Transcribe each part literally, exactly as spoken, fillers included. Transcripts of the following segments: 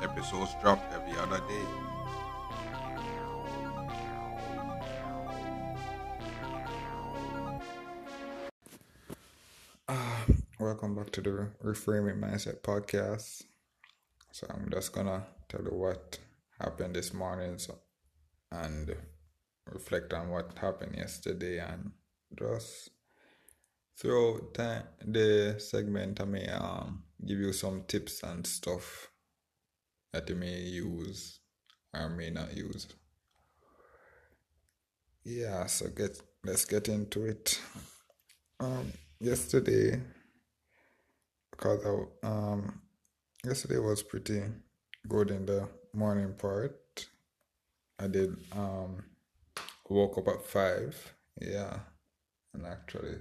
Episodes drop every other day. Welcome back to the Reframing Mindset Podcast. So I'm just gonna tell you what happened this morning so, and reflect on what happened yesterday, and just throughout the, the segment I may um, give you some tips and stuff that you may use or may not use. Yeah, so get let's get into it. Um, yesterday. Cause I, um, yesterday was pretty good in the morning part. I did um, woke up at five, yeah, and actually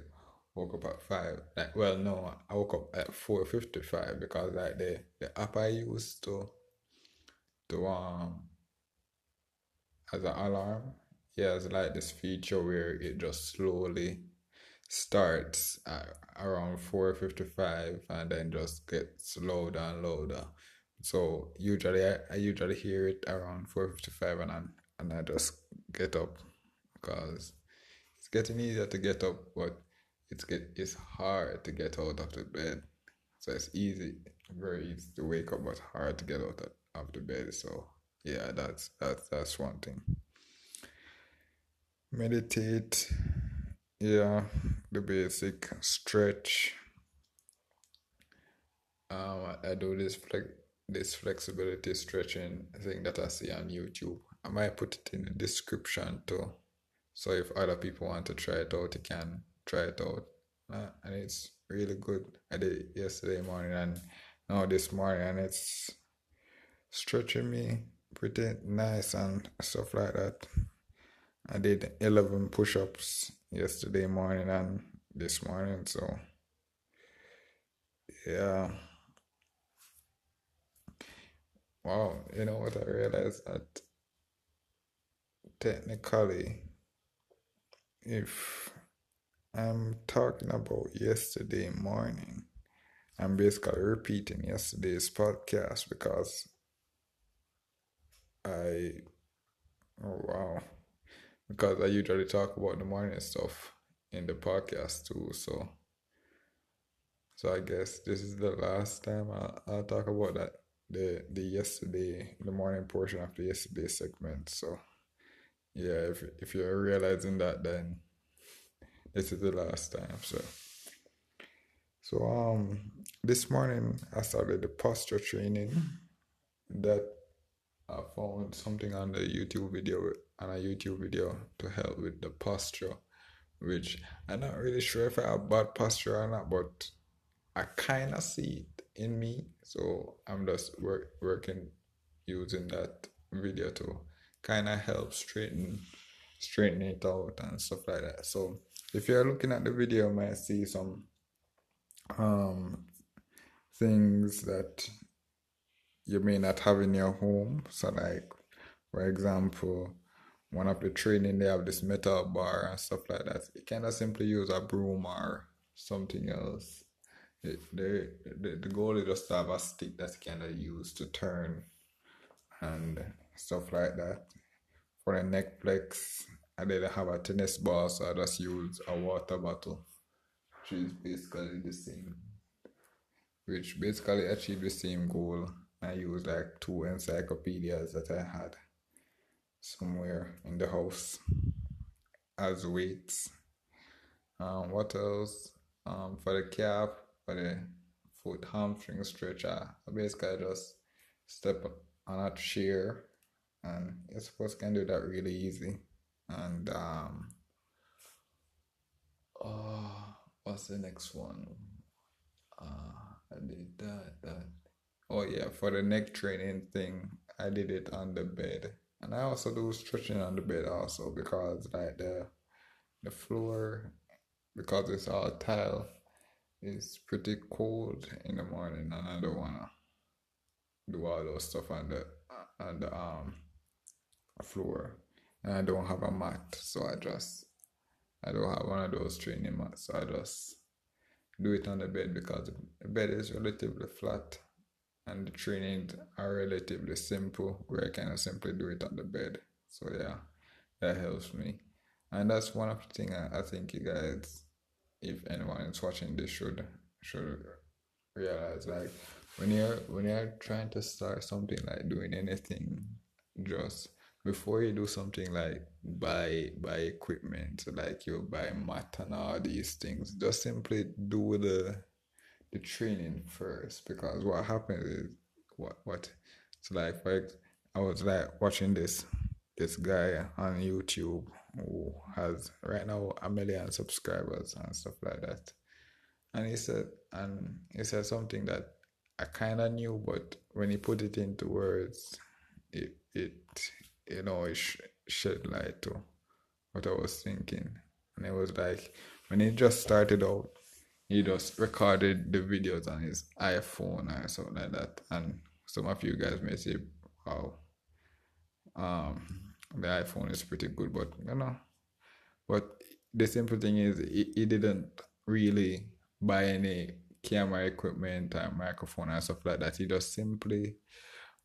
woke up at five. Like, well, no, I woke up at four fifty-five because like the the app I used to to um as an alarm, yeah, it's like this feature where it just slowly starts at around four fifty-five and then just gets louder and louder. So usually I, I usually hear it around four fifty-five and I'm, and I just get up because it's getting easier to get up, but it's get it's hard to get out of the bed. So it's easy, very easy to wake up, but hard to get out of the bed. So yeah, that's that's that's one thing. Meditate. Yeah, the basic stretch. Um, I do this flex, this flexibility stretching thing that I see on YouTube. I might put it in the description too, so if other people want to try it out, they can try it out. Uh, and it's really good. I did it yesterday morning and now this morning, and it's stretching me pretty nice and stuff like that. I did eleven push-ups yesterday morning and this morning, so yeah. Wow, you know what I realized? That technically, if I'm talking about yesterday morning, I'm basically repeating yesterday's podcast because I, oh wow. Because I usually talk about the morning stuff in the podcast too, so so I guess this is the last time I'll, I'll talk about that the the yesterday the morning portion of the yesterday segment. So yeah, if if you're realizing that, then this is the last time. So so um this morning I started the posture training that I found something on the YouTube video. And a YouTube video to help with the posture, which I'm not really sure if I have bad posture or not, but I kind of see it in me, so I'm just work, working using that video to kind of help straighten straighten it out and stuff like that. So if you're looking at the video, you might see some um things that you may not have in your home. So like, for example, one of the training, they have this metal bar and stuff like that. You cannot simply use a broom or something else. It, they, the, the goal is just to have a stick that's kind of used to turn and stuff like that. For the neck flex, I didn't have a tennis ball, so I just used a water bottle, which is basically the same, which basically achieved the same goal. I used like two encyclopedias that I had somewhere in the house as weights. Um, what else? Um, for the calf, for the foot hamstring stretch, I basically just step on a chair, and you're supposed to can do that really easy. And um, oh, what's the next one? Uh, I did that. That. Oh yeah, for the neck training thing, I did it on the bed. And I also do stretching on the bed also, because like the the floor, because it's all tile, it's pretty cold in the morning, and I don't wanna do all those stuff on the on the um floor. And I don't have a mat, so I just I don't have one of those training mats, so I just do it on the bed, because the bed is relatively flat and the trainings are relatively simple, where I can simply do it on the bed. So yeah, that helps me. And that's one of the things I, I think you guys, if anyone is watching this, should should realize, like when you're when you're trying to start something, like doing anything, just before you do something, like buy buy equipment, like you buy mat and all these things, just simply do the the training first. Because what happens is what what it's like like I was like watching this this guy on YouTube who has right now a million subscribers and stuff like that, and he said and he said something that I kind of knew, but when he put it into words, it it you know it shed light to what I was thinking. And it was like, when he just started out, he just recorded the videos on his iPhone or something like that. And some of you guys may say, wow, um, the iPhone is pretty good, but you know. But the simple thing is, he, he didn't really buy any camera equipment or microphone and stuff like that. He just simply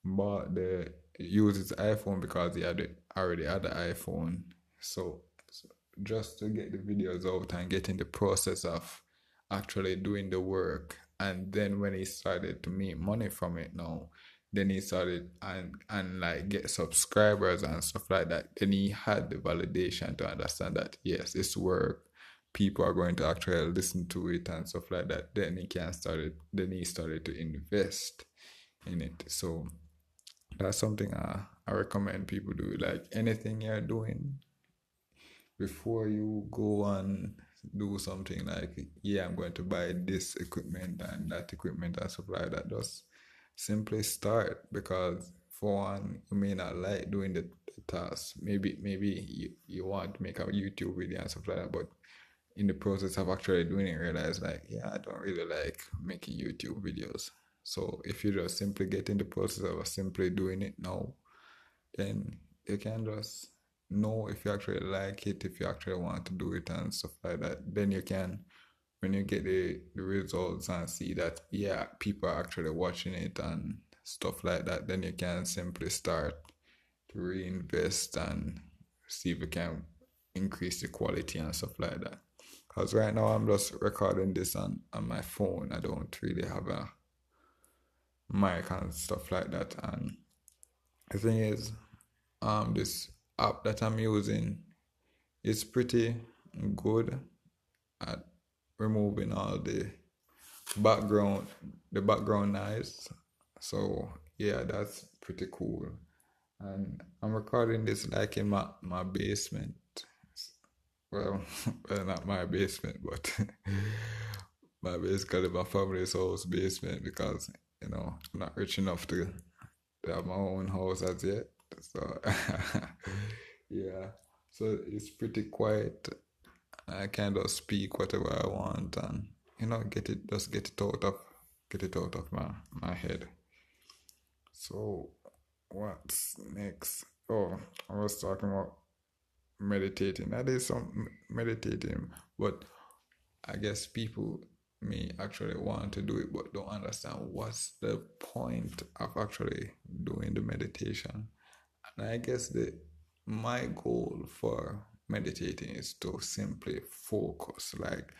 bought the, used his iPhone, because he had the, already had the iPhone. So, so just to get the videos out and get in the process of actually doing the work. And then when he started to make money from it now, then he started and and like get subscribers and stuff like that, then he had the validation to understand that yes, it's work, people are going to actually listen to it and stuff like that. Then he can start it, then he started to invest in it. So that's something I, I recommend people do. Like anything you're doing, before you go on do something like, yeah, I'm going to buy this equipment and that equipment and stuff like that, just simply start. Because for one, you may not like doing the, the task. Maybe maybe you, you want to make a YouTube video and stuff like that, but in the process of actually doing it, realize like, yeah, I don't really like making YouTube videos. So if you just simply get in the process of simply doing it now, then you can just know if you actually like it, if you actually want to do it and stuff like that. Then you can, when you get the, the results and see that yeah, people are actually watching it and stuff like that, then you can simply start to reinvest and see if you can increase the quality and stuff like that. Because right now I'm just recording this on, on my phone. I don't really have a mic and stuff like that. And the thing is, um this app that I'm using is pretty good at removing all the background the background noise. So yeah, that's pretty cool. And I'm recording this like in my, my basement. Well, well, not my basement, but my basically my family's house basement, because you know I'm not rich enough to, to have my own house as yet. So yeah, so it's pretty quiet. I kind of speak whatever I want, and you know, get it, just get it out of, get it out of my, my head. So what's next? Oh, I was talking about meditating. That is some meditating, but I guess people may actually want to do it, but don't understand what's the point of actually doing the meditation. And I guess the my goal for meditating is to simply focus. Like,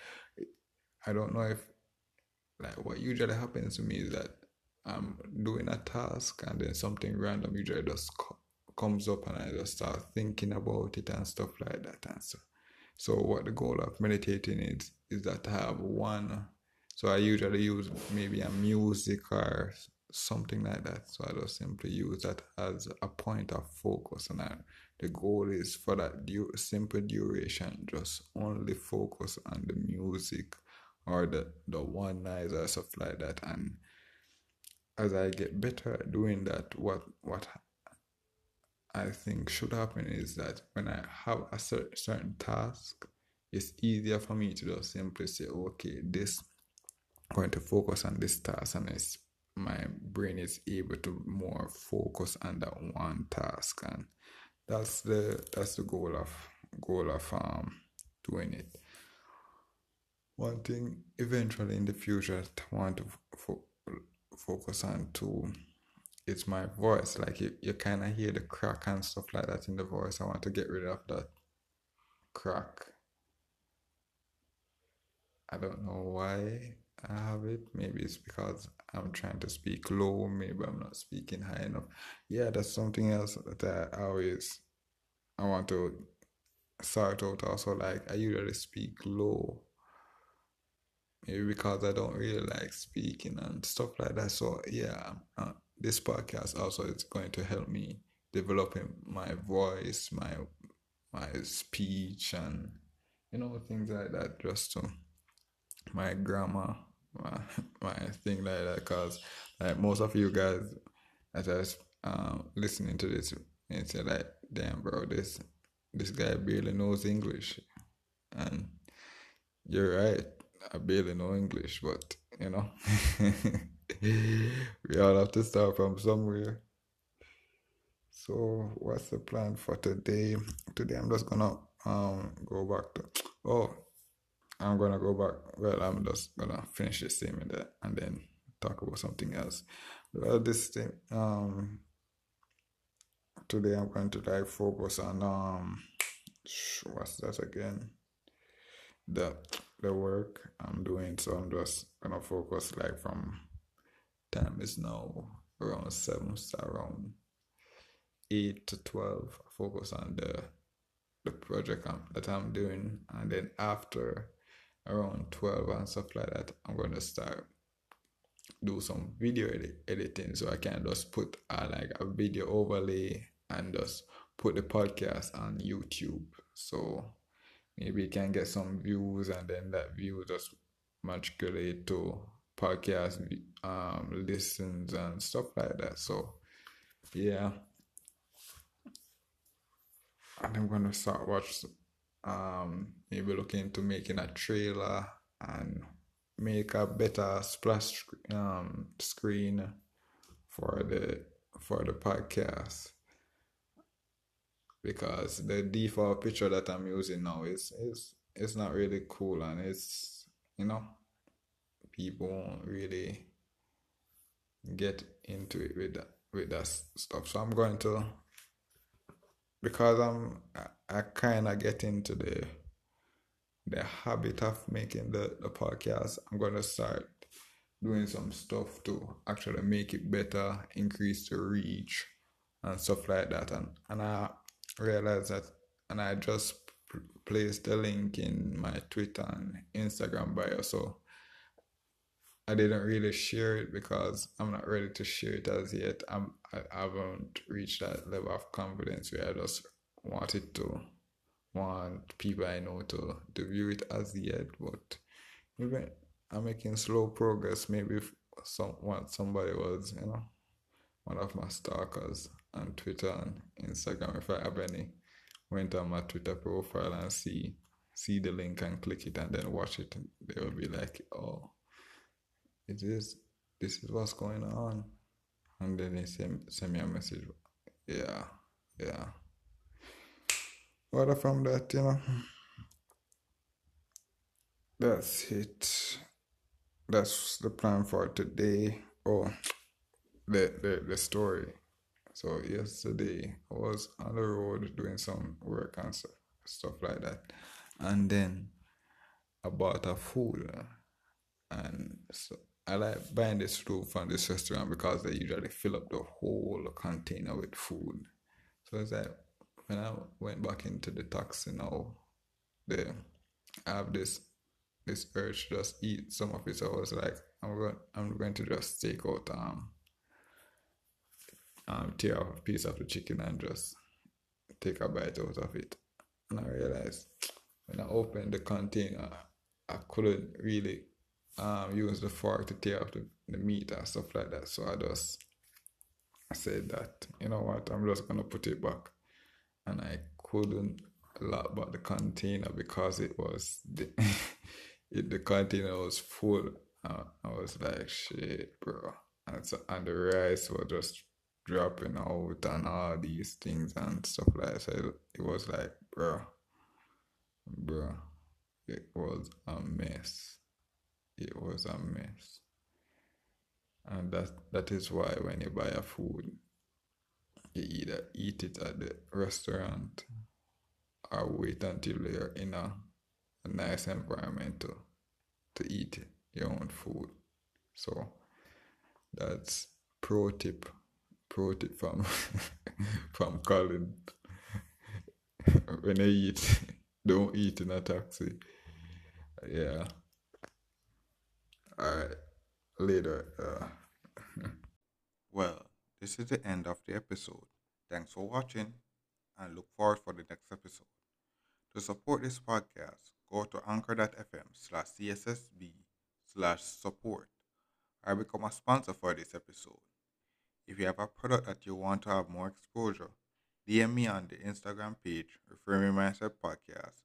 I don't know if, like, what usually happens to me is that I'm doing a task and then something random usually just co- comes up and I just start thinking about it and stuff like that. And so, so what the goal of meditating is, is that I have one. So I usually use maybe a music or something like that. So I just simply use that as a point of focus, and I, the goal is for that du- simple duration, just only focus on the music or the the one noise or stuff like that. And as I get better at doing that, what what I think should happen is that when I have a certain task, it's easier for me to just simply say, okay, this, I'm going to focus on this task, and it's, my brain is able to more focus on that one task, and that's the that's the goal of goal of um doing it. One thing eventually in the future I want to fo- focus on too, it's my voice. Like you, you kind of hear the crack and stuff like that in the voice. I want to get rid of that crack. I don't know why I have it. Maybe it's because I'm trying to speak low. Maybe I'm not speaking high enough. Yeah, that's something else that I always I want to sort out also. Like, I usually speak low. Maybe because I don't really like speaking and stuff like that. So yeah, uh, this podcast also is going to help me developing my voice, my my speech, and you know, things like that. Just to my grammar, my, my thing like that, because like most of you guys that are um, listening to this, and say like, damn bro, this this guy barely knows English, and you're right, I barely know English, but you know, we all have to start from somewhere. So what's the plan for today? Today I'm just gonna um go back to oh. I'm gonna go back. Well, I'm just gonna finish this statement there and then talk about something else. Well, this thing, um, today I'm going to like focus on um, what's that again? The the work I'm doing. So I'm just gonna focus like from time is now around seven, so around eight to twelve. Focus on the the project I'm, that I'm doing, and then after around twelve and stuff like that, I'm going to start do some video edit- editing so I can just put uh, like a video overlay and just put the podcast on YouTube, so maybe you can get some views, and then that view just matriculate to podcast um, listens and stuff like that. So yeah, and I'm going to start watching Um, maybe look into making a trailer and make a better splash um screen for the for the podcast, because the default picture that I'm using now is is it's not really cool, and it's, you know, people won't really get into it with that, with that stuff. So I'm going to, because I'm I, I kind of get into the the habit of making the, the podcast, I'm going to start doing some stuff to actually make it better, increase the reach and stuff like that. And, and I realized that, and I just p- placed the link in my Twitter and Instagram bio. So I didn't really share it because I'm not ready to share it as yet. I'm, I haven't reached that level of confidence where I just wanted to want people I know to, to view it as yet. But even I'm making slow progress. Maybe if someone, somebody was, you know, one of my stalkers on Twitter and Instagram, if I have any, went on my Twitter profile and see see the link and click it and then watch it, and they will be like, oh, it is, this is what's going on. And then they send, send me a message. Yeah, yeah. What from that, you know? That's it. That's the plan for today. Oh, the, the, the story. So yesterday I was on the road doing some work and stuff, stuff like that. And then I bought a food. And so I like buying this food from this restaurant because they usually fill up the whole container with food. So it's like, when I went back into the taxi now, the, I have this this urge to just eat some of it. So I was like, I'm going, I'm going to just take out, um, um, tear off a piece of the chicken and just take a bite out of it. And I realized when I opened the container, I couldn't really Um, use the fork to tear off the, the meat and stuff like that. So I just I said that, you know what, I'm just going to put it back. And I couldn't lap back the container because it was, the, it, the container was full. Uh, I was like, shit, bro. And, so, and the rice was just dropping out and all these things and stuff like that. So it, it was like, bro, bro, it was a mess. It was a mess. And that that is why when you buy a food, you either eat it at the restaurant or wait until you're in a, a nice environment to, to eat your own food. So that's pro tip, pro tip from, from Colin. When you eat, don't eat in a taxi. Yeah. All right. Later. Uh. Well, this is the end of the episode. Thanks for watching and look forward for the next episode. To support this podcast, go to anchor dot f m slash c s s b slash support or become a sponsor for this episode. If you have a product that you want to have more exposure, D M me on the Instagram page, Reframing Mindset Podcast,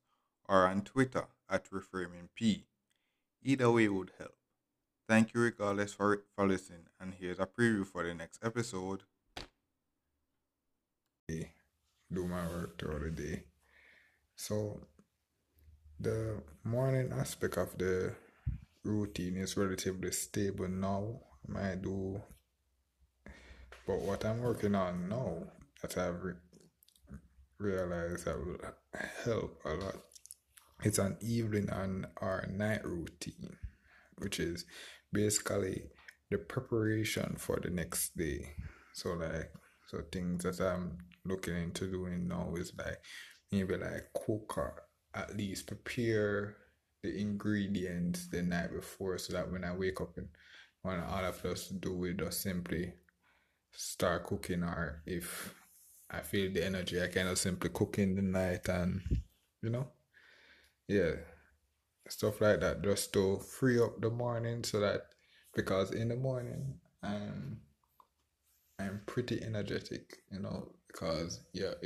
or on Twitter at ReframingP. Either way would help. Thank you regardless for, for listening, and here's a preview for the next episode. Do my work throughout the day. So, the morning aspect of the routine is relatively stable now. I do, but what I'm working on now that I've re- realized that will help a lot, it's an evening and or night routine, which is basically the preparation for the next day. So like, so things that I'm looking into doing now is like, maybe like cook or at least prepare the ingredients the night before, so that when I wake up and when all of us do it, just simply start cooking. Or if I feel the energy, I kind of simply cook in the night and, you know, yeah. Stuff like that, just to free up the morning, so that because in the morning I'm I'm pretty energetic, you know, because yeah, yeah.